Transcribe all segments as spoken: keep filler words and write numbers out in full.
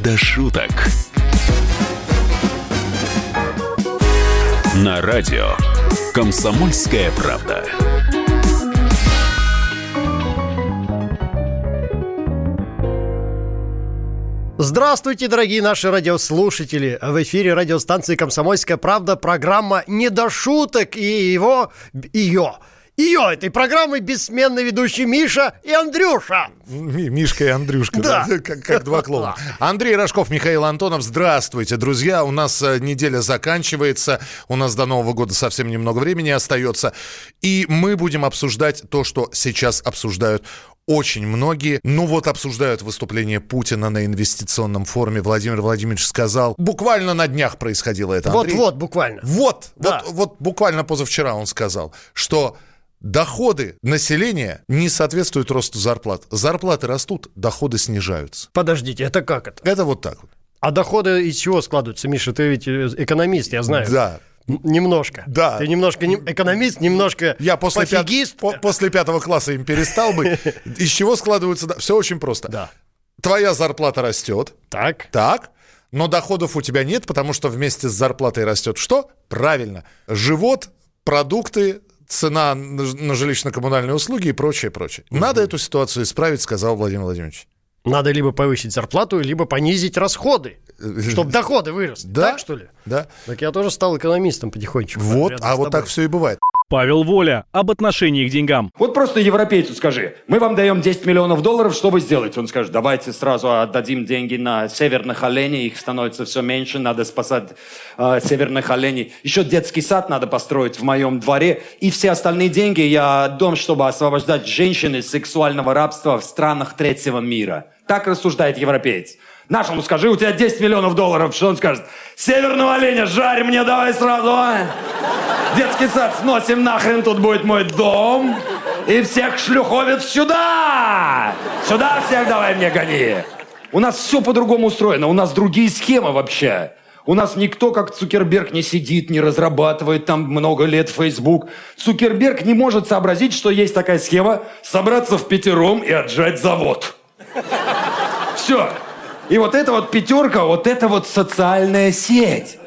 Недошуток. На радио «Комсомольская правда». Здравствуйте, дорогие наши радиослушатели. В эфире радиостанции «Комсомольская правда» программа «Недошуток» и его... ее... Ее этой программы бессменный ведущий Миша и Андрюша. Мишка и Андрюшка, да, да? Как, как два клоуна. Андрей Рожков, Михаил Антонов. Здравствуйте, друзья. У нас неделя заканчивается. У нас до Нового года совсем немного времени остается. И мы будем обсуждать то, что сейчас обсуждают очень многие. Ну вот обсуждают выступление Путина на инвестиционном форуме. Владимир Владимирович сказал. Буквально на днях происходило это, Андрей. Вот-вот, буквально. Вот, да. вот, вот буквально позавчера он сказал, что... Доходы населения не соответствуют росту зарплат. Зарплаты растут, доходы снижаются. Подождите, это как это? Это вот так вот. А доходы из чего складываются, Миша? Ты ведь экономист, я знаю. Да. Немножко. Да. Ты немножко не... экономист, немножко я после пофигист. Пят... По- после пятого класса им перестал быть. Из чего складываются... Все очень просто. Да. Твоя зарплата растет. Так. Так. Но доходов у тебя нет, потому что вместе с зарплатой растет что? Правильно. Живот, продукты... Цена на жилищно-коммунальные услуги и прочее, прочее. Надо mm-hmm. эту ситуацию исправить, сказал Владимир Владимирович. Надо либо повысить зарплату, либо понизить расходы, чтобы доходы выросли. Да? Так, что ли? Да. Так я тоже стал экономистом потихонечку. Вот, а вот так все и бывает. Павел Воля об отношении к деньгам. Вот просто европейцу скажи, мы вам даем десять миллионов долларов, что вы сделаете? Он скажет, давайте сразу отдадим деньги на северных оленей, их становится все меньше, надо спасать э, северных оленей. Еще детский сад надо построить в моем дворе. И все остальные деньги я отдам, чтобы освобождать женщин из сексуального рабства в странах третьего мира. Так рассуждает европеец. Нашему скажи, у тебя десять миллионов долларов, что он скажет? Северного оленя жарь мне давай сразу, а? Детский сад сносим нахрен, тут будет мой дом. И всех шлюховец сюда! Сюда всех давай мне гони! У нас все по-другому устроено, у нас другие схемы вообще. У нас никто, как Цукерберг, не сидит, не разрабатывает там много лет Facebook. Цукерберг не может сообразить, что есть такая схема собраться в пятером и отжать завод. Все. И вот эта вот пятерка, вот это вот социальная сеть.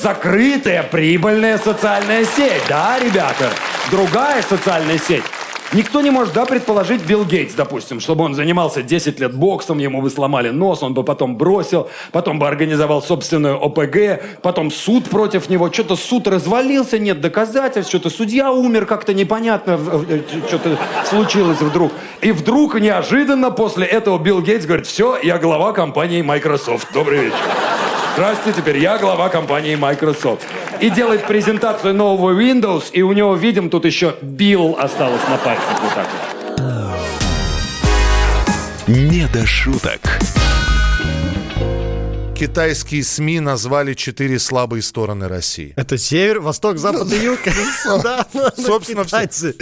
Закрытая, прибыльная социальная сеть. Да, ребята? Другая социальная сеть. Никто не может, да, предположить Билл Гейтс, допустим, чтобы он занимался десять лет боксом, ему бы сломали нос, он бы потом бросил, потом бы организовал собственную ОПГ, потом суд против него, что-то суд развалился, нет доказательств, что-то судья умер, как-то непонятно, что-то случилось вдруг. И вдруг неожиданно после этого Билл Гейтс говорит, все, я глава компании Microsoft. Добрый вечер. Здравствуйте, теперь я глава компании Microsoft. И делает презентацию нового Windows, и у него, видим, тут еще Билл осталось на пальце. Вот так вот. Не до шуток. Китайские СМИ назвали четыре слабые стороны России. Это север, восток, запад и юг. Собственно, китайцы.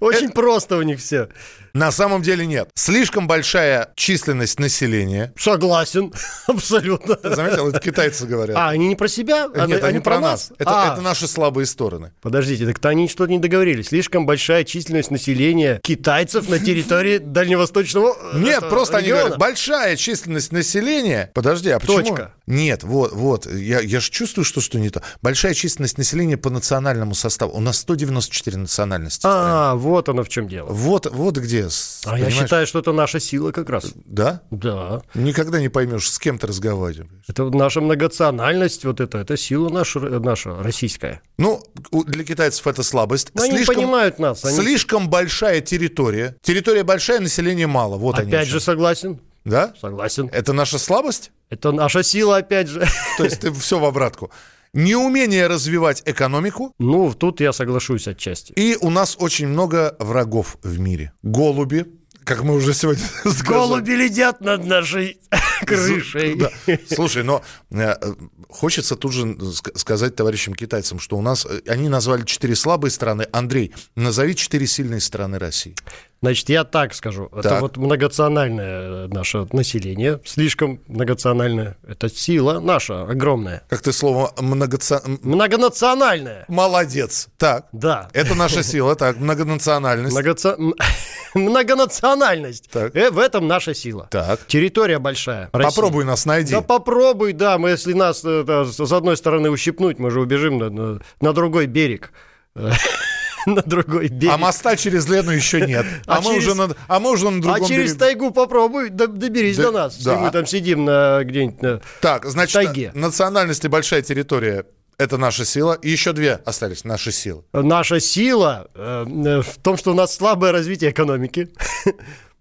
Очень просто у них все. На самом деле нет. Слишком большая численность населения. Согласен. Абсолютно. Ты заметил, это китайцы говорят. А, они не про себя? Нет, они про нас. Это наши слабые стороны. Подождите, так-то они что-то не договорились. Слишком большая численность населения китайцев на территории дальневосточного региона. Нет, просто они говорят, большая численность населения... Подожди, а почему? Точка. Нет, вот, вот. Я, я же чувствую, что что не то. Большая численность населения по национальному составу. У нас сто девяносто четыре национальности. А, вот оно в чем дело. Вот, вот где. А понимаешь? Я считаю, что это наша сила как раз. Да? Да. Никогда не поймешь, с кем ты разговариваешь. Это наша многонациональность, вот это, это сила наша, наша российская. Ну, для китайцев это слабость. Но слишком, они понимают нас. Они... Слишком большая территория. Территория большая, населения мало. Вот опять они. Опять же согласен. Да? Согласен. Это наша слабость? Это наша сила, опять же. То есть ты все в обратку. Неумение развивать экономику. Ну, тут я соглашусь отчасти. И у нас очень много врагов в мире. Голуби, как мы уже сегодня сказали. Голуби летят над нашей крышей. Да. Слушай, но хочется тут же сказать товарищам китайцам, что у нас... Они назвали четыре слабые стороны. Андрей, назови четыре сильные стороны России. Значит, я так скажу. Так. Это вот многонациональное наше население, слишком многонациональное. Это сила наша огромная. Как ты слово многоци... многонациональное. Молодец. Так. Да. Это наша сила. Так, многонациональность. Многоци... Многонациональность. Так. Э, в этом наша сила. Так. Территория большая. Россия. Попробуй нас найди. Да попробуй, да. Мы, если нас да, с одной стороны ущипнуть, мы же убежим на, на, на другой берег. На другой берег. А моста через Лену еще нет. А, а, мы, через... уже на... а мы уже на другом берегу. А через берегу. Тайгу попробуй, доберись да, до нас. Да. Мы там сидим на... где-нибудь на... Так, значит, тайге. Национальность и большая территория – это наша сила. И еще две остались – наши силы. Наша сила э, в том, что у нас слабое развитие экономики.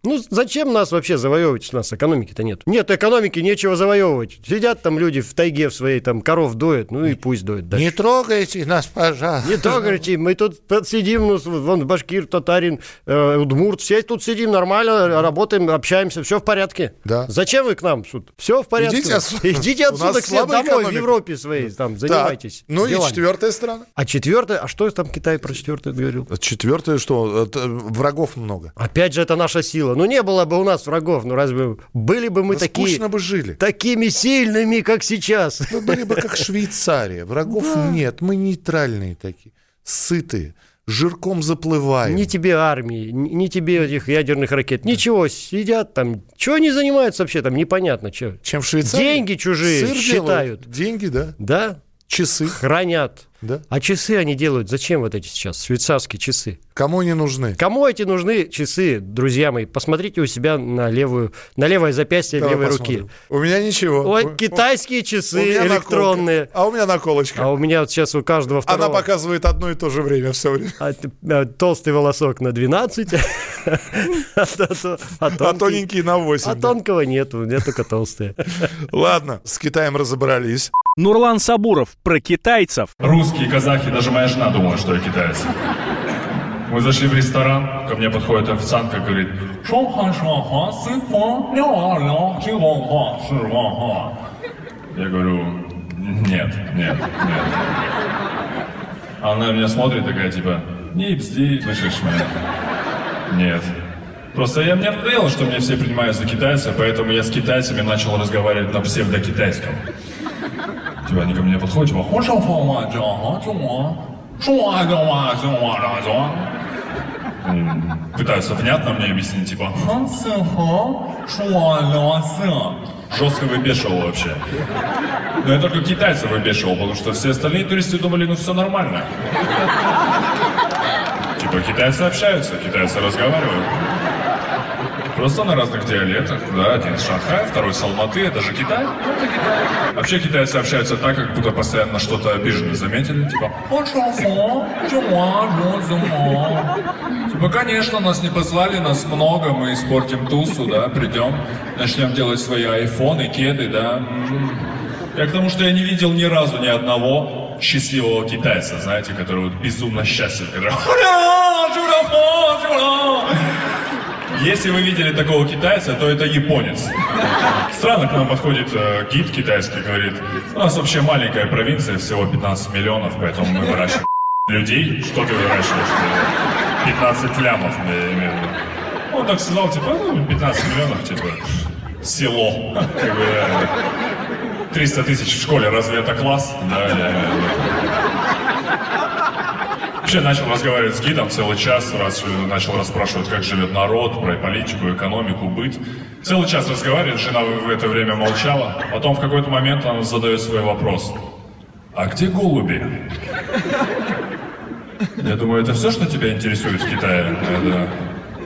Ну, зачем нас вообще завоевывать? У нас экономики-то нет. Нет экономики, нечего завоевывать. Сидят там люди в тайге в своей, там, коров доят, ну и пусть доят дальше. Не трогайте нас, пожалуйста. Не трогайте, мы тут сидим, ну, вон, башкир, татарин, э, удмурт, все тут сидим нормально, работаем, общаемся, все в порядке. Да. Зачем вы к нам тут? Все в порядке. Идите отсюда, Идите отсюда к себе домой, экономика. В Европе своей, там, занимайтесь. Да. Ну делами. И четвертая страна. А четвертая, а что там Китай про четвертую говорил? Четвертая, что? Это врагов много. Опять же, это наша сила. Ну, не было бы у нас врагов, ну, разве были бы мы ну, такие... Скучно бы жили. Такими сильными, как сейчас. Мы были бы как Швейцария. Врагов да. нет, мы нейтральные такие, сытые, жирком заплываем. Ни тебе армии, ни тебе этих ядерных ракет, ничего, сидят там. Чего они занимаются вообще там, непонятно. Чем, чем в Швейцарии? Деньги чужие сыр считают. Делают. Деньги, да. Да. Часы. Хранят. Да? А часы они делают. Зачем вот эти сейчас швейцарские часы? Кому они нужны? Кому эти нужны часы, друзья мои? Посмотрите у себя на, левую, на левое запястье Давай левой посмотрим. Руки. У меня ничего. Вот китайские у... часы у электронные. Наколка. А у меня наколочка. А у меня вот сейчас у каждого второго. Она показывает одно и то же время все время. А, а, толстый волосок на двенадцать, а тоненький на восемь. А тонкого нет, у меня только толстые. Ладно, с Китаем разобрались. Нурлан Сабуров про китайцев. Русские, казахи, даже моя жена думала, что я китаец. Мы зашли в ресторан, ко мне подходит официантка и говорит: я говорю, нет, нет, нет. Она на меня смотрит такая, типа, не бзди, слышишь меня? Нет. Просто я мне надоело, что меня все принимают за китайца, поэтому я с китайцами начал разговаривать на псевдокитайском. Типа, они ко мне подходят, типа, пытаются внятно мне объяснить, типа, жестко выбешивал вообще. Но я только китайцев выбешивал, потому что все остальные туристы думали, ну все нормально. Типа, китайцы общаются, китайцы разговаривают. Просто на разных диалектах, да, один из Шанхая, второй из Алматы, это же Китай, ну это Китай. Вообще китайцы общаются так, как будто постоянно что-то обиженное заметили, типа... Типа, конечно, нас не позвали, нас много, мы испортим тусу, да, придем, начнем делать свои айфоны, кеды, да. Я к тому, что я не видел ни разу ни одного счастливого китайца, знаете, который вот безумно счастлив, который... Если вы видели такого китайца, то это японец. Странно, к нам подходит э, гид китайский, говорит, у нас вообще маленькая провинция, всего пятнадцать миллионов, поэтому мы выращиваем людей. Что ты выращиваешь? пятнадцать лямов, я имею в виду. Он так сказал, типа, ну, пятнадцать миллионов, типа, село. триста тысяч в школе, разве это класс? Да, да, да. Вообще начал разговаривать с гидом целый час, раз, начал расспрашивать, как живет народ, про политику, экономику, быт. Целый час разговаривает, жена в это время молчала. Потом в какой-то момент она задает свой вопрос. А где голуби? Я думаю, это все, что тебя интересует в Китае? Это...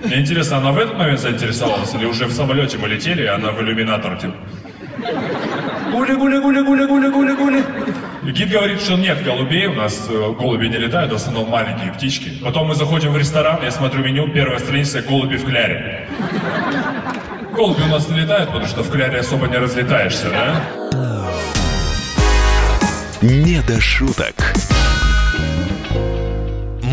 Мне интересно, она в этот момент заинтересовалась, или уже в самолете мы летели, и она в иллюминатор типа... Гули-гули-гули-гули-гули-гули-гули. Гид говорит, что нет голубей, у нас голуби не летают, в основном маленькие птички. Потом мы заходим в ресторан, я смотрю меню, первая страница голуби в кляре. Голуби у нас не летают, потому что в кляре особо не разлетаешься, да? Не до шуток.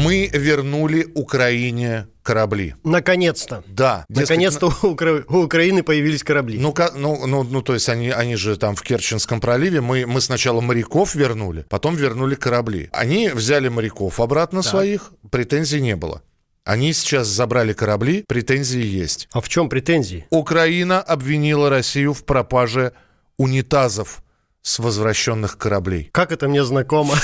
Мы вернули Украине корабли. Наконец-то. Да. Наконец-то у, Укра... у Украины появились корабли. Ну, ну, ну, ну то есть они, они же там в Керченском проливе. Мы, мы сначала моряков вернули, потом вернули корабли. Они взяли моряков обратно да. своих, претензий не было. Они сейчас забрали корабли, претензии есть. А в чем претензии? Украина обвинила Россию в пропаже унитазов с возвращенных кораблей. Как это мне знакомо?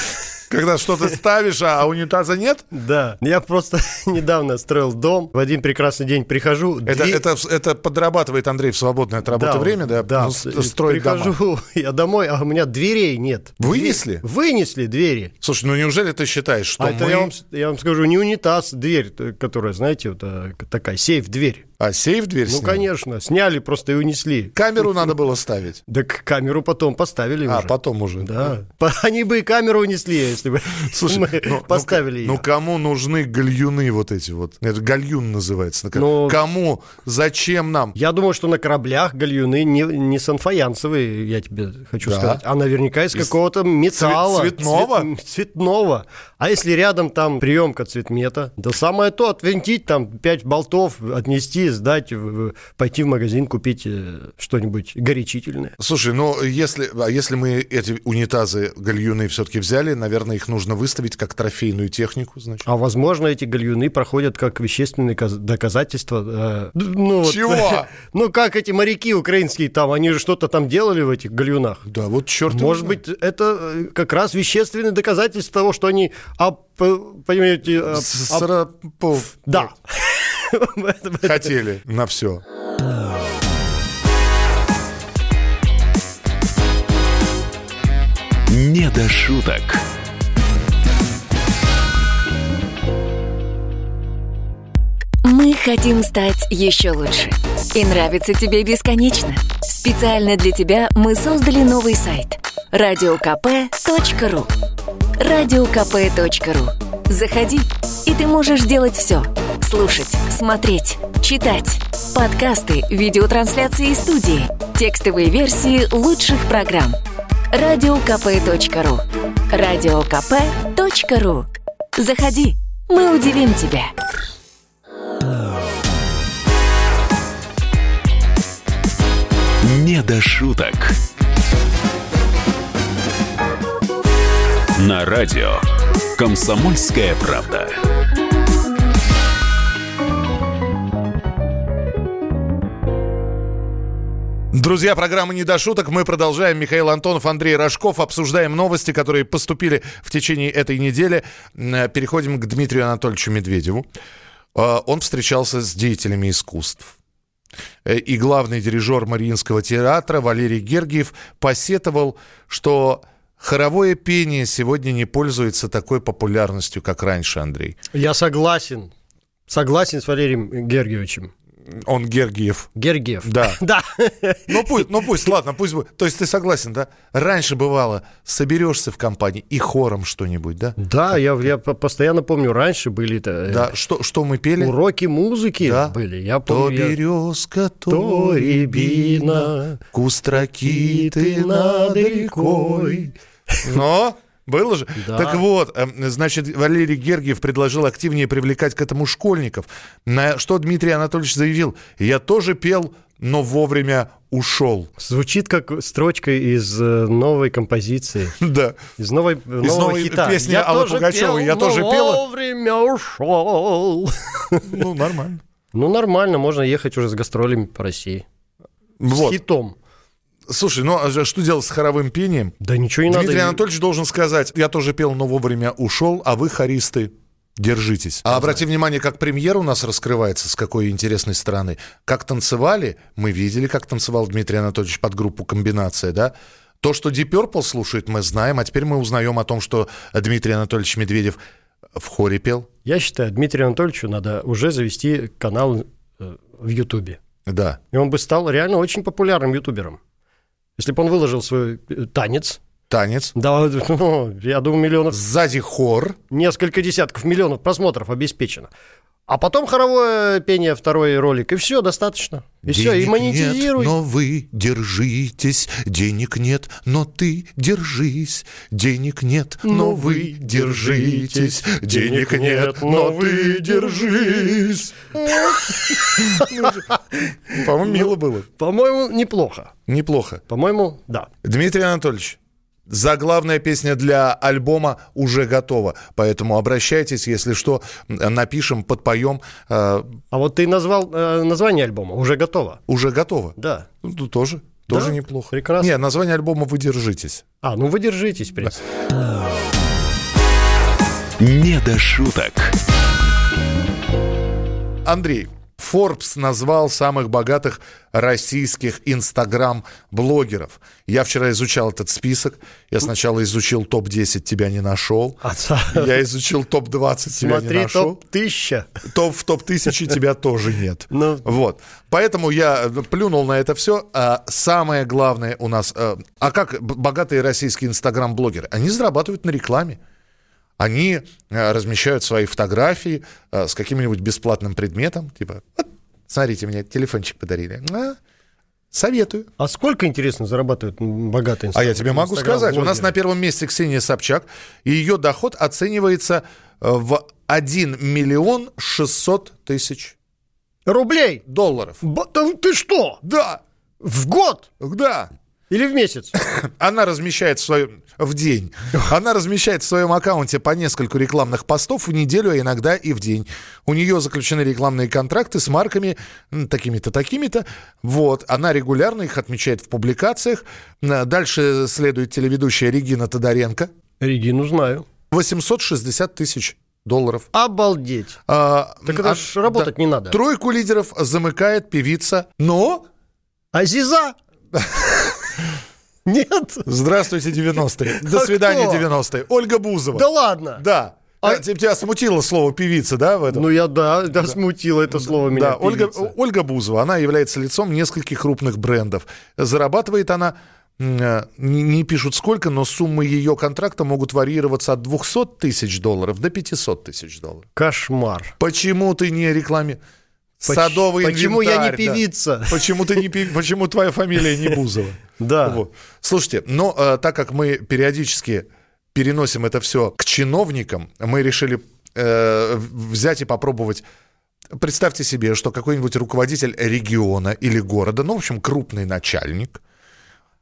Когда что-то ставишь, а унитаза нет? Да. Я просто недавно строил дом. В один прекрасный день прихожу. Это, дверь... это, это подрабатывает Андрей в свободное от работы да, время, да? Да. Ну, строит дома. Прихожу я домой, а у меня дверей нет. Вынесли? Дверь... Вынесли двери. Слушай, ну неужели ты считаешь, что а мы... Это я, вам, я вам скажу, не унитаз, дверь, которая, знаете, вот такая, сейф-дверь. А сейф-дверь сняли? Ну, конечно. Сняли просто и унесли. Камеру надо было ставить? Да камеру потом поставили уже. А, потом уже. Да. Они бы и камеру унесли, если бы мы поставили ее. Ну, кому нужны гальюны вот эти вот? Это гальюн называется. Кому? Зачем нам? Я думаю, что на кораблях гальюны не санфаянцевые, я тебе хочу сказать, а наверняка из какого-то металла. Цветного? Цветного. А если рядом там приемка цветмета? Да самое то, отвинтить там пять болтов, отнести, сдать, пойти в магазин, купить что-нибудь горячительное. Слушай, ну если, если мы эти унитазы гальюны все-таки взяли, наверное, их нужно выставить как трофейную технику, значит. А возможно, эти гальюны проходят как вещественные доказательства. Э, ну, чего? Вот, ну, как эти моряки украинские там, они же что-то там делали в этих гальюнах. Да, вот черт. Может быть, это как раз вещественные доказательства того, что они, ап, понимаете... Ап, ап... Да. Хотели на все. Недошуток. Мы хотим стать еще лучше. И нравится тебе бесконечно. Специально для тебя мы создали новый сайт. радио ка пэ точка ру радио ка пэ точка ру Заходи, и ты можешь делать все. Слушать, смотреть, читать. Подкасты, видеотрансляции и студии. Текстовые версии лучших программ. радио ка пэ точка ру радио ка пэ точка ру Заходи, мы удивим тебя. Недошуток. На радио «Комсомольская правда». Друзья, программа «Недошуток». Мы продолжаем. Михаил Антонов, Андрей Рожков. Обсуждаем новости, которые поступили в течение этой недели. Переходим к Дмитрию Анатольевичу Медведеву. Он встречался с деятелями искусств. И главный дирижер Мариинского театра Валерий Гергиев посетовал, что... Хоровое пение сегодня не пользуется такой популярностью, как раньше, Андрей. Я согласен. Согласен с Валерием Гергиевичем. Он Гергиев. Гергиев. Да. Да. Ну пусть, ну пусть, ладно, пусть будет. То есть ты согласен, да? Раньше бывало, соберешься в компании и хором что-нибудь, да? Да, я, я постоянно помню, раньше были-то... Да, что, что мы пели? Уроки музыки да. были, я помню. То березка, то рябина, куст ракиты над рекой. Но... Было же? Да. Так вот, значит, Валерий Гергиев предложил активнее привлекать к этому школьников. На что Дмитрий Анатольевич заявил, я тоже пел, но вовремя ушел. Звучит как строчка из новой композиции. Да. Из новой, нового из новой хита. Песни я Аллы Пугачёвой. Я тоже пел, но вовремя ушел. Ну, нормально. Ну, нормально, можно ехать уже с гастролями по России. Вот. С хитом. Слушай, ну а что делать с хоровым пением? Да ничего не Дмитрий надо. Дмитрий Анатольевич должен сказать, я тоже пел, но вовремя ушел, а вы, хористы, держитесь. А обрати внимание, как премьера у нас раскрывается, с какой интересной стороны. Как танцевали, мы видели, как танцевал Дмитрий Анатольевич под группу «Комбинация», да? То, что Deep Purple слушает, мы знаем, а теперь мы узнаем о том, что Дмитрий Анатольевич Медведев в хоре пел. Я считаю, Дмитрию Анатольевичу надо уже завести канал в Ютубе. Да. И он бы стал реально очень популярным ютубером. Если бы он выложил свой танец... Танец. Да, ну, я думаю, миллионов... Сзади хор. Несколько десятков миллионов просмотров обеспечено. А потом хоровое пение, второй ролик, и все, достаточно. И денег все, и монетизируй. Нет, но вы держитесь, денег нет, но ты держись. Денег нет, но вы держитесь, денег нет, но ты держись. По-моему, мило было. По-моему, неплохо. Неплохо. По-моему, да. Дмитрий Анатольевич, Заглавная песня для альбома уже готова. Поэтому обращайтесь, если что, напишем, подпоем. А вот ты назвал название альбома «Уже готово». «Уже готово». Да. Ну, тоже. Тоже да? Неплохо. Прекрасно. Не, название альбома «Вы держитесь». А, ну «Вы держитесь», в принципе. Да. Не до шуток. Андрей, Forbes назвал самых богатых российских инстаграм-блогеров. Я вчера изучал этот список. Я сначала изучил топ десять, тебя не нашел. Я изучил топ двадцать, тебя Смотри, не нашел. Смотри, топ тысяча. Топ, в топ тысяча тебя тоже нет. Ну. Вот. Поэтому я плюнул на это все. А самое главное у нас... А как богатые российские инстаграм-блогеры? Они зарабатывают на рекламе. Они размещают свои фотографии с каким-нибудь бесплатным предметом. Типа, вот, смотрите, мне телефончик подарили. А, советую. А сколько, интересно, зарабатывают богатые инстаграм? А я тебе могу сказать. У нас на первом месте Ксения Собчак. И ее доход оценивается в один миллион шестьсот тысяч. Рублей? Долларов. Б- ты что? Да. В год? Да. Или в месяц? Она размещает в своем... В день. Она размещает в своем аккаунте по нескольку рекламных постов в неделю, а иногда и в день. У нее заключены рекламные контракты с марками такими-то, такими-то. Вот. Она регулярно их отмечает в публикациях. Дальше следует телеведущая Регина Тодоренко. Регину знаю. восемьсот шестьдесят тысяч. Долларов. Обалдеть. А, так это а, ж работать да, не надо. Тройку лидеров замыкает певица, но... Азиза! Нет. Здравствуйте, девяностые. До а свидания, кто? девяностые. Ольга Бузова. Да ладно. Да. А... Тебя смутило слово певица, да? В этом? Ну, я, да, да, да. смутило это слово да. меня. Да. Ольга, Ольга Бузова, она является лицом нескольких крупных брендов. Зарабатывает она, не, не пишут сколько, но суммы ее контракта могут варьироваться от двухсот тысяч долларов до пятисот тысяч долларов. Кошмар. Почему ты не рекламируешь? Садовый инвентарь. Почему я не певица? Да. Почему ты не пев... Почему твоя фамилия не Бузова? Да. Вот. Слушайте, но э, так как мы периодически переносим это все к чиновникам, мы решили э, взять и попробовать. Представьте себе, что какой-нибудь руководитель региона или города, ну, в общем, крупный начальник,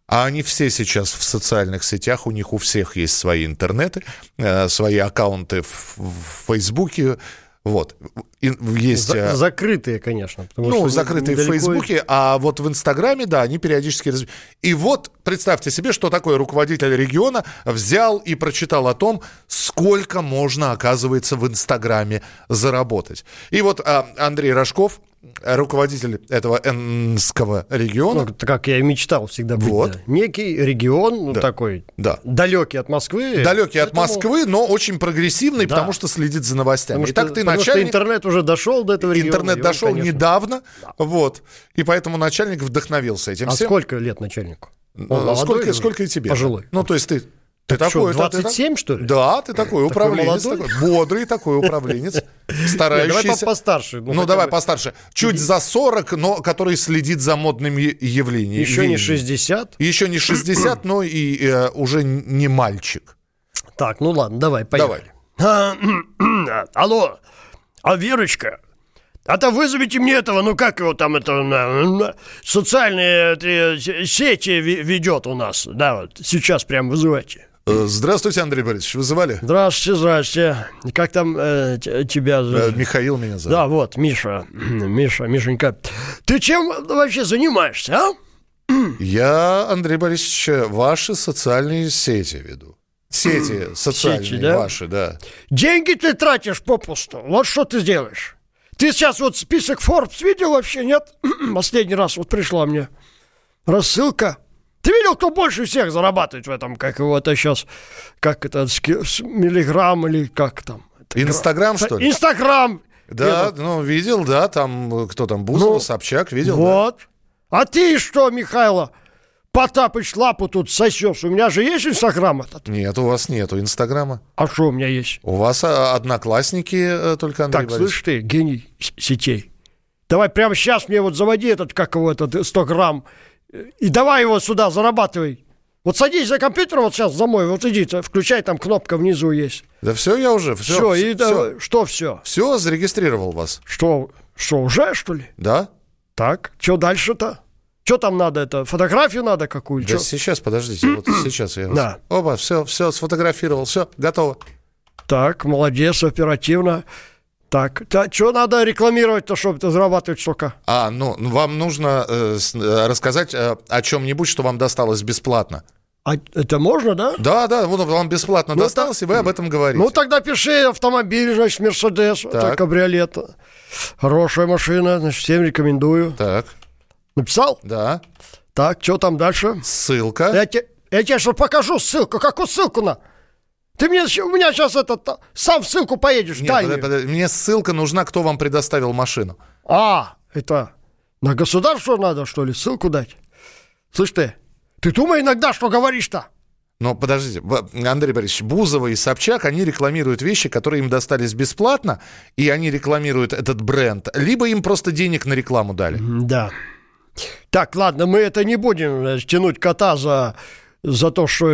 а они все сейчас в социальных сетях, у них у всех есть свои интернеты, э, свои аккаунты в, в Фейсбуке. Вот. Есть... Закрытые, конечно. Ну, закрытые в Фейсбуке, а вот в Инстаграме, да, они периодически... И вот представьте себе, что такой руководитель региона взял и прочитал о том, сколько можно, оказывается, в Инстаграме заработать. И вот Андрей Рожков, руководитель этого энского региона. Ну, как я и мечтал всегда быть. Вот. Да. Некий регион, ну, да. такой, да. далекий от Москвы. Далекий поэтому... от Москвы, но очень прогрессивный, да. потому что следит за новостями. Потому, Итак, что, ты потому начальник... что интернет уже дошел до этого региона. Интернет дошел он, конечно... недавно, да. вот. И поэтому начальник вдохновился этим а всем. А сколько лет начальнику? Он сколько, сколько и тебе? Пожилой. Ну, то есть ты... Ты так такой, что, двадцать семь, ты, что ли? Да, ты такой так управленец, такой, бодрый такой управленец, старающийся. Давай постарше. Ну, давай постарше. Чуть за сорок, но который следит за модными явлениями. Еще не шестьдесят. Еще не шестьдесят, но и уже не мальчик. Так, ну ладно, давай, поехали. Алло, а Верочка... А то вызовите мне этого, ну как его там, это, социальные сети ведет у нас. Да, вот сейчас прям вызывайте. Здравствуйте, Андрей Борисович, вызывали? Здравствуйте, здравствуйте. Как там э, тебя зовут? Михаил меня зовут. Да, вот, Миша, Миша, Мишенька. Ты чем вообще занимаешься, а? Я, Андрей Борисович, ваши социальные сети веду. Сети социальные сети, да? ваши, да. Деньги ты тратишь попусту, вот что ты сделаешь. Ты сейчас вот список Forbes видел вообще, нет? Последний раз вот пришла мне рассылка. Ты видел, кто больше всех зарабатывает в этом, как его это сейчас, как это, миллиграмм или как там? Инстаграм, что ли? Инстаграм. Да, это. ну, видел, да, там, кто там, Бузова, ну, Собчак, видел. Вот. Да. А ты что, Михайло Потапыч, лапу тут сосешь? У меня же есть Инстаграм этот? Нет, у вас нету Инстаграма. А что у меня есть? У вас одноклассники только, Андрей Борисович. Так, слышь ты, гений сетей. Давай прямо сейчас мне вот заводи этот, как его, этот сто грамм, и давай его сюда, зарабатывай. Вот садись за компьютер вот сейчас за мой, вот иди, включай, там кнопка внизу есть. Да все, я уже, все. Все, и все. Да, что все? Все, зарегистрировал вас. Что, что, уже, что ли? Да. Так, что дальше-то? Что там надо? Это фотографию надо какую-то? Да сейчас, подождите, вот сейчас я вас... Да. Опа, все, все, сфотографировал, все, готово. Так, молодец, оперативно. Так, а что надо рекламировать-то, чтобы зарабатывать столько? А, ну, вам нужно э, рассказать э, о чем-нибудь, что вам досталось бесплатно. А это можно, да? Да, да, вот вам бесплатно ну, досталось, так... и вы об этом говорите. Ну, тогда пиши автомобиль, значит, Мерседес, это кабриолет. Хорошая машина, значит, всем рекомендую. Так. Написал? Да. Так, что там дальше? Ссылка. Я, те, я тебе что покажу ссылку, какую ссылку на... Ты мне, у меня сейчас этот, сам в ссылку поедешь. Нет, дай подожди, подожди. Мне ссылка нужна, кто вам предоставил машину. А, это на государство надо, что ли, ссылку дать? Слышь ты, ты думай иногда, что говоришь-то. Но подождите, Андрей Борисович, Бузова и Собчак, они рекламируют вещи, которые им достались бесплатно, и они рекламируют этот бренд, либо им просто денег на рекламу дали. Да. Так, ладно, мы это не будем тянуть кота за... За то, что,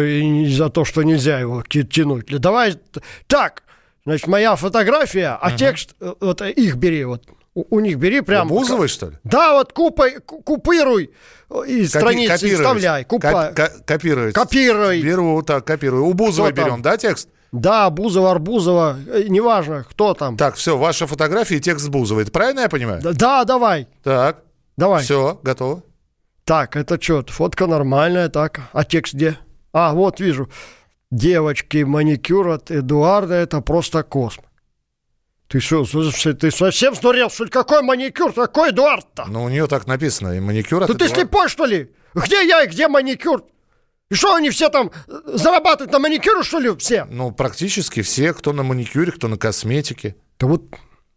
за то, что нельзя его тянуть. Давай так, значит, моя фотография, а uh-huh. текст, вот их бери, вот у, у них бери прям. У Бузовой, что ли? Да, вот купай, купируй и Копи- страницы и вставляй. Копируй. Копируй. Копируй. Беру, так, копирую. У Бузовой кто берем, там? Да, текст? Да, Бузова, Арбузова, неважно, кто там. Так, все, ваша фотография и текст Бузовой. Это правильно я понимаю? Да, да, давай. Так, давай. Все, готово. Так, это что? Фотка нормальная, так. А текст где? А, вот вижу. Девочки, маникюр от Эдуарда, это просто космос. Ты что, ты совсем сдурел, что ли? Какой маникюр? Какой Эдуард-то? Ну, у нее так написано, и маникюр от Эдуарда. Да ты слепой, что ли? Где я и где маникюр? И что, они все там зарабатывают на маникюре, что ли, все? Ну, практически все, кто на маникюре, кто на косметике. Да вот,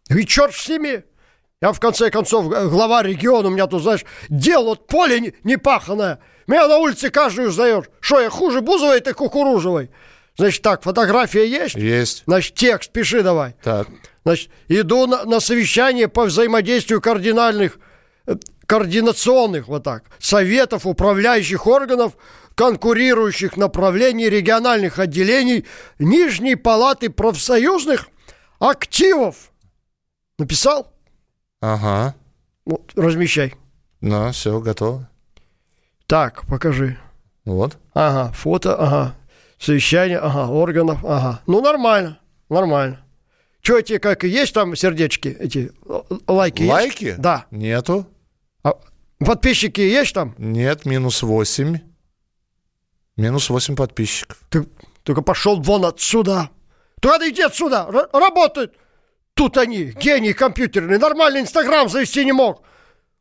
и черт с ними... Я, в конце концов, глава региона, у меня тут, знаешь, дело вот поле непаханное. Меня на улице каждую узнаешь. Что, я хуже Бузовой ты Кукурузовой? Значит, так, фотография есть? Есть. Значит, текст пиши давай. Так. Значит, иду на, на совещание по взаимодействию кардинальных, координационных, вот так, советов, управляющих органов, конкурирующих направлений, региональных отделений, Нижней палаты профсоюзных активов. Написал? Ага. Вот, размещай. Ну, все, готово. Так, покажи. Вот. Ага, фото, ага. Совещание, ага, органов, ага. Ну, нормально, нормально. Че эти, как и есть там сердечки, эти лайки? Лайки? Есть? Да. Нету. А подписчики есть там? Нет, минус восемь. Минус восемь подписчиков. Ты только пошел вон отсюда. Ты надо идти отсюда, Р- работают. Тут они, гении компьютерные, нормальный Инстаграм завести не мог.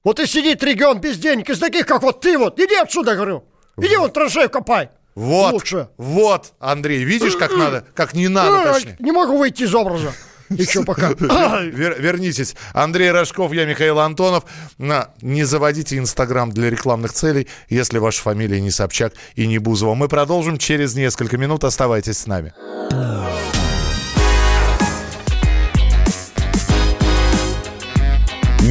Вот и сидит регион без денег, из таких, как вот ты вот. Иди отсюда, говорю. Иди вот, вот траншею копай. Вот, лучше. Вот, Андрей, видишь, как надо, как не надо, точнее. Не могу выйти из образа. Еще пока. Вер, вернитесь. Андрей Рожков, я Михаил Антонов. На, не заводите Инстаграм для рекламных целей, если ваша фамилия не Собчак и не Бузова. Мы продолжим через несколько минут. Оставайтесь с нами.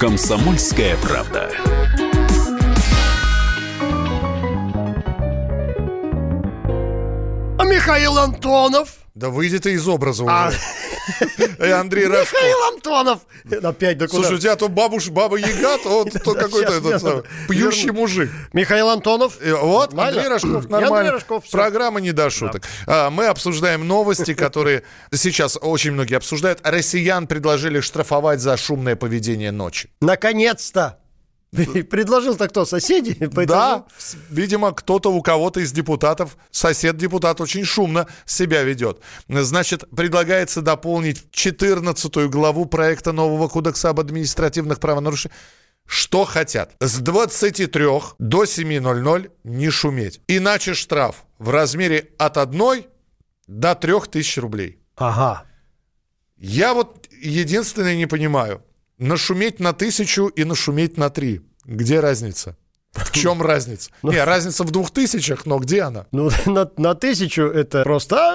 «Комсомольская правда». А Михаил Антонов. Да выйди ты из образа уже. Андрей Рожков. Михаил Антонов. Опять да куда? Слушай, у тебя то бабуш, баба Яга, то какой-то пьющий мужик. Михаил Антонов. Вот, Андрей Рожков, нормально. Программа «Не до шуток». Мы обсуждаем новости, которые сейчас очень многие обсуждают. Россиян предложили штрафовать за шумное поведение ночью. Наконец-то. Предложил-то кто? Соседи? Поэтому... Да, видимо, кто-то у кого-то из депутатов, сосед-депутат очень шумно себя ведет. Значит, предлагается дополнить четырнадцатую главу проекта нового кодекса об административных правонарушениях. Что хотят? С двадцати трёх до семи ноль-ноль не шуметь. Иначе штраф в размере от одной до трёх тысяч рублей. Ага. Я вот единственное не понимаю. Нашуметь на тысячу и нашуметь на три. Где разница? В чем разница? Не, разница в двух тысячах, но где она? Ну, на, на тысячу это просто...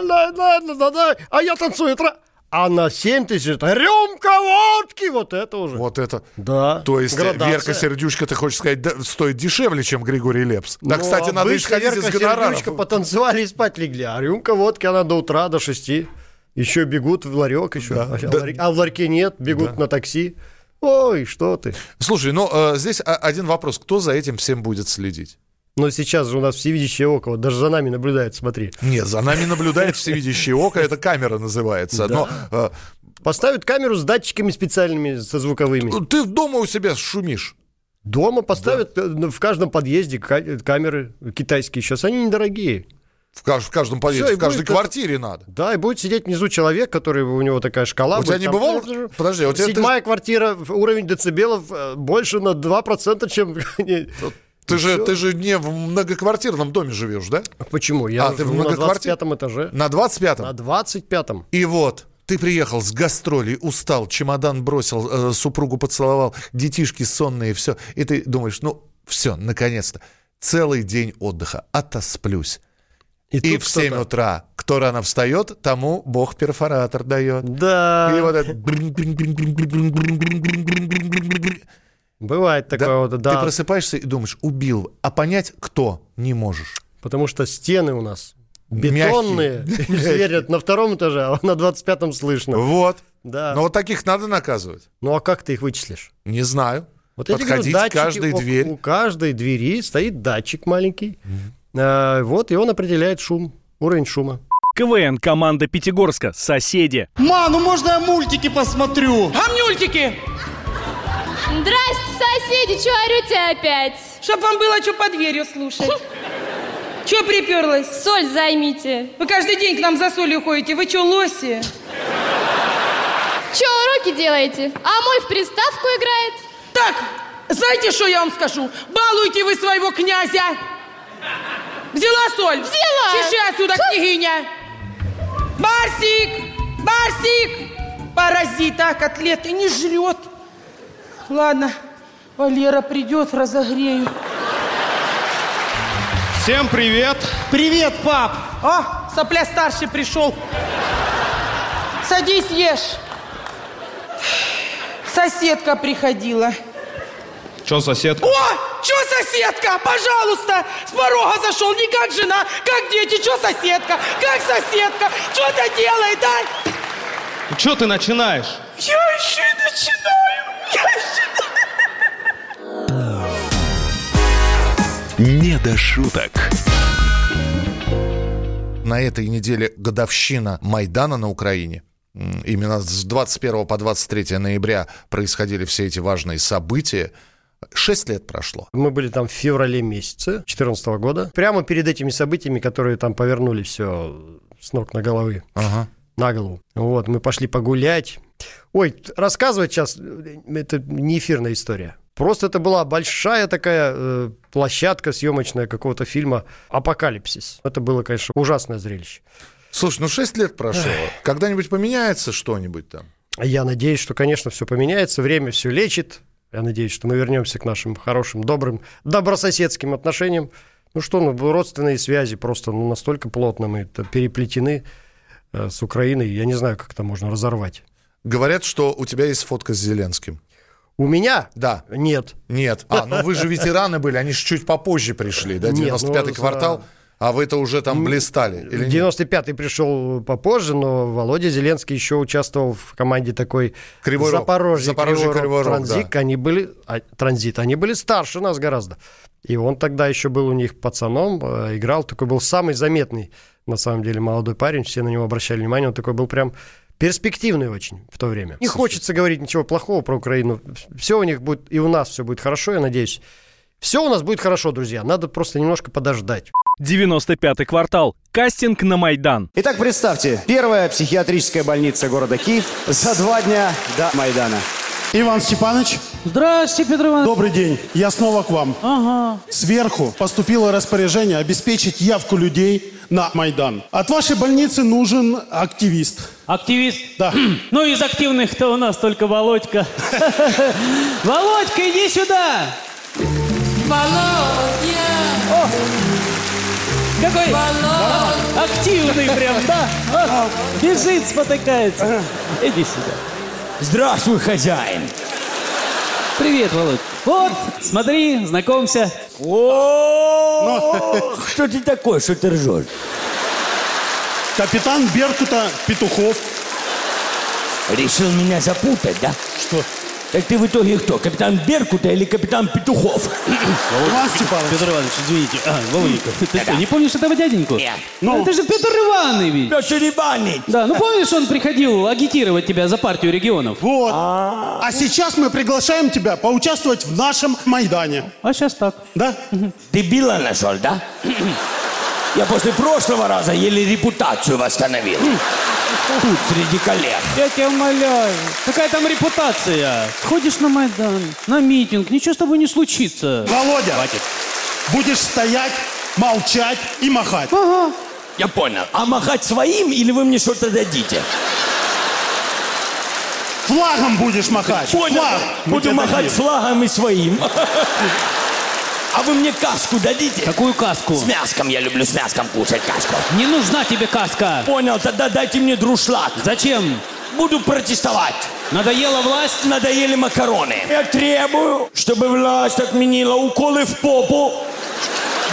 А я танцую... А на семь тысяч рюмка водки! Вот это уже. Вот это. Да. То есть градация. Верка Сердючка, ты хочешь сказать, да, стоит дешевле, чем Григорий Лепс. Да, но кстати, надо исходить из гонораров. Верка Сердючка потанцевали и спать легли. А рюмка водки, она до утра, до шести. Еще бегут в ларек еще. Да. А, да. Ларек, а в ларьке нет, бегут да. на такси. Ой, что ты. Слушай, ну э, здесь один вопрос. Кто за этим всем будет следить? Но сейчас же у нас всевидящее око, вот даже за нами наблюдает, смотри. Нет, за нами наблюдает всевидящее око, это камера называется. Да. Но, э, поставят камеру с датчиками специальными, со звуковыми. Ты дома у себя шумишь. Дома поставят да. в каждом подъезде камеры китайские сейчас, они недорогие. В, каж- в каждом подъезде, Все, в каждой будет, квартире надо. Да, и будет сидеть внизу человек, который у него такая шкала. У тебя не там, бывало? Подожди, у тебя... Седьмая ты... квартира, уровень децибелов больше на два процента, чем... Ты же, ты же не в многоквартирном доме живешь, да? Почему? Я а, ты в многоквартир... на двадцать пятом этаже. На двадцать пятом? На двадцать пятом. И вот, ты приехал с гастролей, устал, чемодан бросил, э, супругу поцеловал, детишки сонные, все. И ты думаешь, ну, все, наконец-то. Целый день отдыха, отосплюсь. И, и в семь утра, кто рано встает, тому Бог перфоратор дает. Да. И вот это... Бывает такое да, вот, да. Ты просыпаешься и думаешь, убил, а понять кто не можешь. Потому что стены у нас бетонные, верят на втором этаже, а на двадцать пятом слышно. Вот. Да. Но вот таких надо наказывать. Ну а как ты их вычислишь? Не знаю. Вот подходить к каждой двери. У каждой двери стоит датчик маленький. Mm-hmm. А, вот, и он определяет шум, уровень шума. КВН, команда Пятигорска, соседи. Ма, ну можно я мультики посмотрю? А мультики? Здрасте, соседи, чё орёте опять? Чтоб вам было что под дверью слушать. Чё припёрлась? Соль займите. Вы каждый день к нам за солью ходите, вы чё, лоси? Чё уроки делаете? А мой в приставку играет. Так, знаете, что я вам скажу? Балуйте вы своего князя. Взяла соль? Взяла. Чеши отсюда, княгиня. Барсик, барсик. Паразита, котлеты не жрёт. Ладно, Валера придет, разогрею. Всем привет. Привет, пап. А, сопля старший пришел. Садись, ешь. Соседка приходила. Че соседка? О, че соседка? Пожалуйста, с порога зашел. Не как жена, как дети. Че соседка? Как соседка? Че ты делаешь, а? Че ты начинаешь? Я еще и начинаю. Недошуток. На этой неделе годовщина Майдана на Украине. Именно с двадцать первого по двадцать третьего ноября происходили все эти важные события. Шесть лет прошло. Мы были там в феврале месяце две тысячи четырнадцатого года. Прямо перед этими событиями, которые там повернули все с ног на головы. Ага. На голову. Вот, мы пошли погулять. Ой, рассказывать сейчас, это не эфирная история. Просто это была большая такая э, площадка съемочная какого-то фильма «Апокалипсис». Это было, конечно, ужасное зрелище. Слушай, ну шесть лет прошло. Когда-нибудь поменяется что-нибудь там? Я надеюсь, что, конечно, все поменяется. Время все лечит. Я надеюсь, что мы вернемся к нашим хорошим, добрым, добрососедским отношениям. Ну что, ну, родственные связи просто ну, настолько плотно мы переплетены э, с Украиной. Я не знаю, как это можно разорвать. Говорят, что у тебя есть фотка с Зеленским. У меня? Да. Нет. Нет. А, ну вы же ветераны были, они же чуть попозже пришли, да, девяносто пятый квартал, а вы-то уже там блистали. девяносто пятый пришел попозже, но Володя Зеленский еще участвовал в команде такой Запорожье, Кривой Рог, транзит. Они были старше нас гораздо. И он тогда еще был у них пацаном, играл, такой был самый заметный, на самом деле, молодой парень, все на него обращали внимание, он такой был прям... перспективный очень в то время. Не хочется говорить ничего плохого про Украину. Все у них будет, и у нас все будет хорошо, я надеюсь. Все у нас будет хорошо, друзья. Надо просто немножко подождать. девяносто пятый квартал. Кастинг на Майдан. Итак, представьте, первая психиатрическая больница города Киев за два дня до Майдана. Иван Степанович. Здравствуйте, Петр Иванович. Добрый день. Я снова к вам. Ага. Сверху поступило распоряжение обеспечить явку людей на Майдан. От вашей больницы нужен активист. Активист? Да. Ну, из активных-то у нас только Володька. Володька, иди сюда. Володя. Какой активный прям, да? Бежит, спотыкается. Иди сюда. Здравствуй, хозяин. Привет, Володь. Вот, смотри, знакомься. О, что ты такой, что ты ржешь? Капитан Беркута Петухов. Решил меня запутать, да? Что? Так ты в итоге кто? Капитан Беркута или капитан Петухов? Иван Степанович. Петр Иванович, извините. А, Володька. Ты что, не помнишь этого дяденьку? Нет. Ну, это же Петр Иванович. Петр Иванович. Да, ну помнишь, он приходил агитировать тебя за партию регионов? Вот. А сейчас мы приглашаем тебя поучаствовать в нашем Майдане. А сейчас так. Да? Дебила нашел, да? Я после прошлого раза еле репутацию восстановил. Тут, среди коллег. Я тебя умоляю. Какая там репутация? Ходишь на Майдан, на митинг, ничего с тобой не случится. Володя, хватит. Будешь стоять, молчать и махать. Ага. Я понял. А махать своим или вы мне что-то дадите? Флагом будешь махать. Понял. Флаг. Буду махать флагом и своим. А вы мне каску дадите? Какую каску? С мяском. Я люблю с мяском кушать каску. Не нужна тебе каска. Понял. Тогда дайте мне друшлаг. Зачем? Буду протестовать. Надоела власть? Надоели макароны. Я требую, чтобы власть отменила уколы в попу,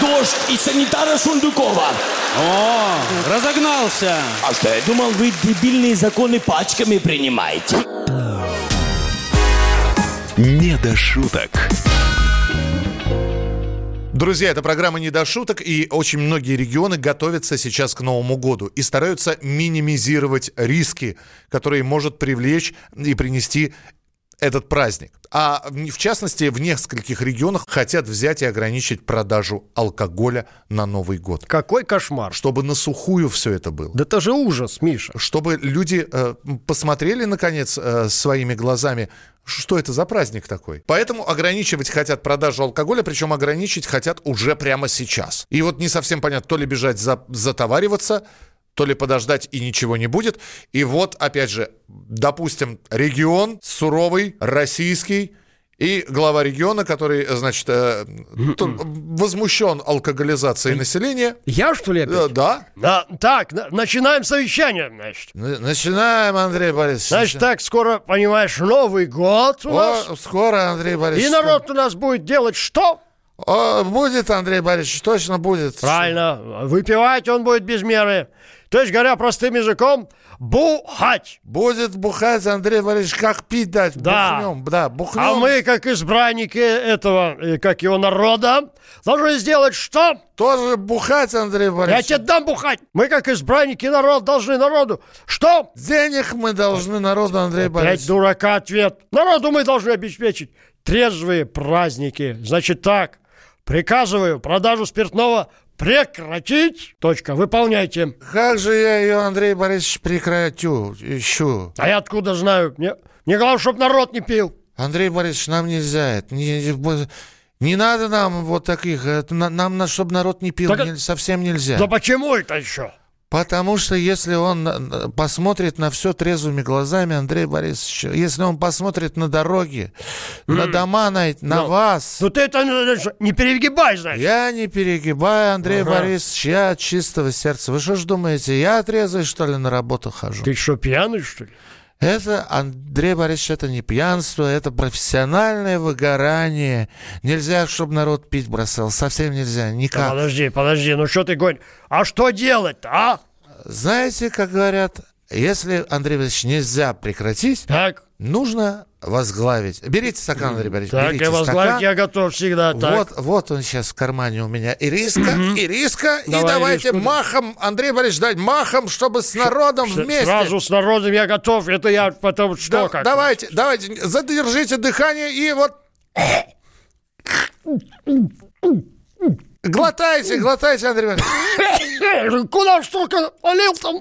дождь и санитара Сундукова. О, разогнался. А что, я думал, вы дебильные законы пачками принимаете. Не до шуток. Друзья, это программа «Недошуток», и очень многие регионы готовятся сейчас к Новому году и стараются минимизировать риски, которые может привлечь и принести этот праздник. А в частности, в нескольких регионах хотят взять и ограничить продажу алкоголя на Новый год. Какой кошмар! Чтобы на сухую все это было. Да это же ужас, Миша! Чтобы люди э, посмотрели, наконец, э, своими глазами, что это за праздник такой. Поэтому ограничивать хотят продажу алкоголя, причем ограничить хотят уже прямо сейчас. И вот не совсем понятно, то ли бежать за, затовариваться, то ли подождать и ничего не будет. И вот, опять же, допустим, регион суровый, российский, и глава региона, который, значит, э, возмущен алкоголизацией населения. Я, что ли, опять? Да. да. Так, начинаем совещание, значит. Начинаем, Андрей Борисович. Значит, так, скоро, понимаешь, Новый год у О, нас. Скоро, Андрей Борисович. И народ у нас будет делать что? О, будет, Андрей Борисович, точно будет. Правильно. Выпивать он будет без меры. То есть, говоря простым языком, бухать. Будет бухать, Андрей Валерьевич, как пить дать. Да. Бухнем, да, бухнем. А мы, как избранники этого, как его народа, должны сделать что? Тоже бухать, Андрей Валерьевич. Я тебе дам бухать. Мы, как избранники народа, должны народу что? Денег мы должны народу, Андрей Валерьевич. Опять дурака ответ. Народу мы должны обеспечить трезвые праздники. Значит так, приказываю продажу спиртного прекратить. Точка. Выполняйте. Как же я ее, Андрей Борисович, прекратю? Ищу. А я откуда знаю? Мне, мне главное, чтобы народ не пил. Андрей Борисович, нам нельзя это. Не, не надо нам вот таких. Это, нам, чтобы народ не пил, так, не, совсем нельзя. Да почему это еще? Потому что если он посмотрит на все трезвыми глазами, Андрей Борисович, если он посмотрит на дороги, mm. на дома, на, на no. вас... Ну ты это не перегибай, значит. Я не перегибаю, Андрей uh-huh. Борисович, я от чистого сердца. Вы что ж думаете, я трезвый, что ли, на работу хожу? Ты что, пьяный, что ли? Это, Андрей Борисович, это не пьянство, это профессиональное выгорание. Нельзя, чтобы народ пить бросал, совсем нельзя, никак. Да подожди, подожди, ну что ты гонишь? А что делать-то, а? Знаете, как говорят, если, Андрей Борисович, нельзя прекратить, так. нужно возглавить. Берите стакан, ребята, так, берите я возглавить стакан. Я готов всегда. Так. Вот, вот он сейчас в кармане у меня. Ириска, ириска. Давай, и давайте ириску. Махом, Андрей Борисович, дать махом, чтобы с народом Ш- вместе. Сразу с народом я готов. Это я потом что да, как? Давайте, давайте, задержите дыхание и вот... Глотайте, глотайте, Андрей Борисович. Куда что-то полил там?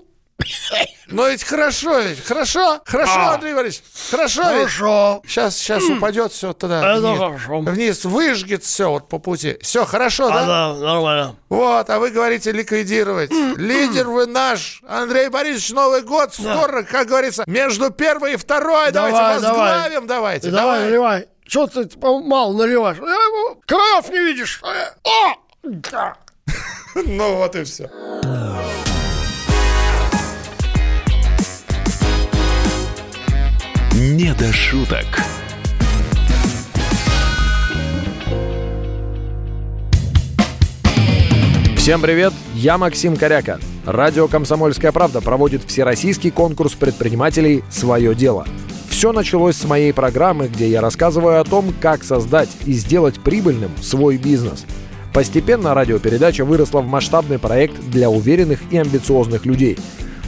Но ведь хорошо, ведь хорошо, хорошо, а. Андрей Борисович, хорошо, хорошо. Ведь. Сейчас, сейчас м-м. упадет все туда вниз, вниз, выжгет все вот по пути, все хорошо, а да? Да, нормально. Вот, а вы говорите ликвидировать, м-м. лидер вы наш, Андрей Борисович, Новый год скоро, да. Как говорится, между первой и второй, давай, давайте возглавим, давай. давайте, давай, давай, наливай, что ты мало наливаешь, краев не видишь, о, ну вот и все. Недошуток. Всем привет, я Максим Коряка. Радио «Комсомольская правда» проводит всероссийский конкурс предпринимателей «Свое дело». Все началось с моей программы, где я рассказываю о том, как создать и сделать прибыльным свой бизнес. Постепенно радиопередача выросла в масштабный проект для уверенных и амбициозных людей.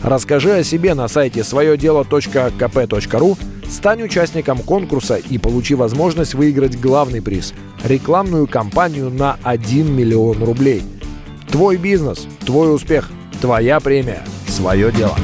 Расскажи о себе на сайте своё дело точка ка пэ точка ру, стань участником конкурса и получи возможность выиграть главный приз – рекламную кампанию на один миллион рублей. Твой бизнес, твой успех, твоя премия, свое дело.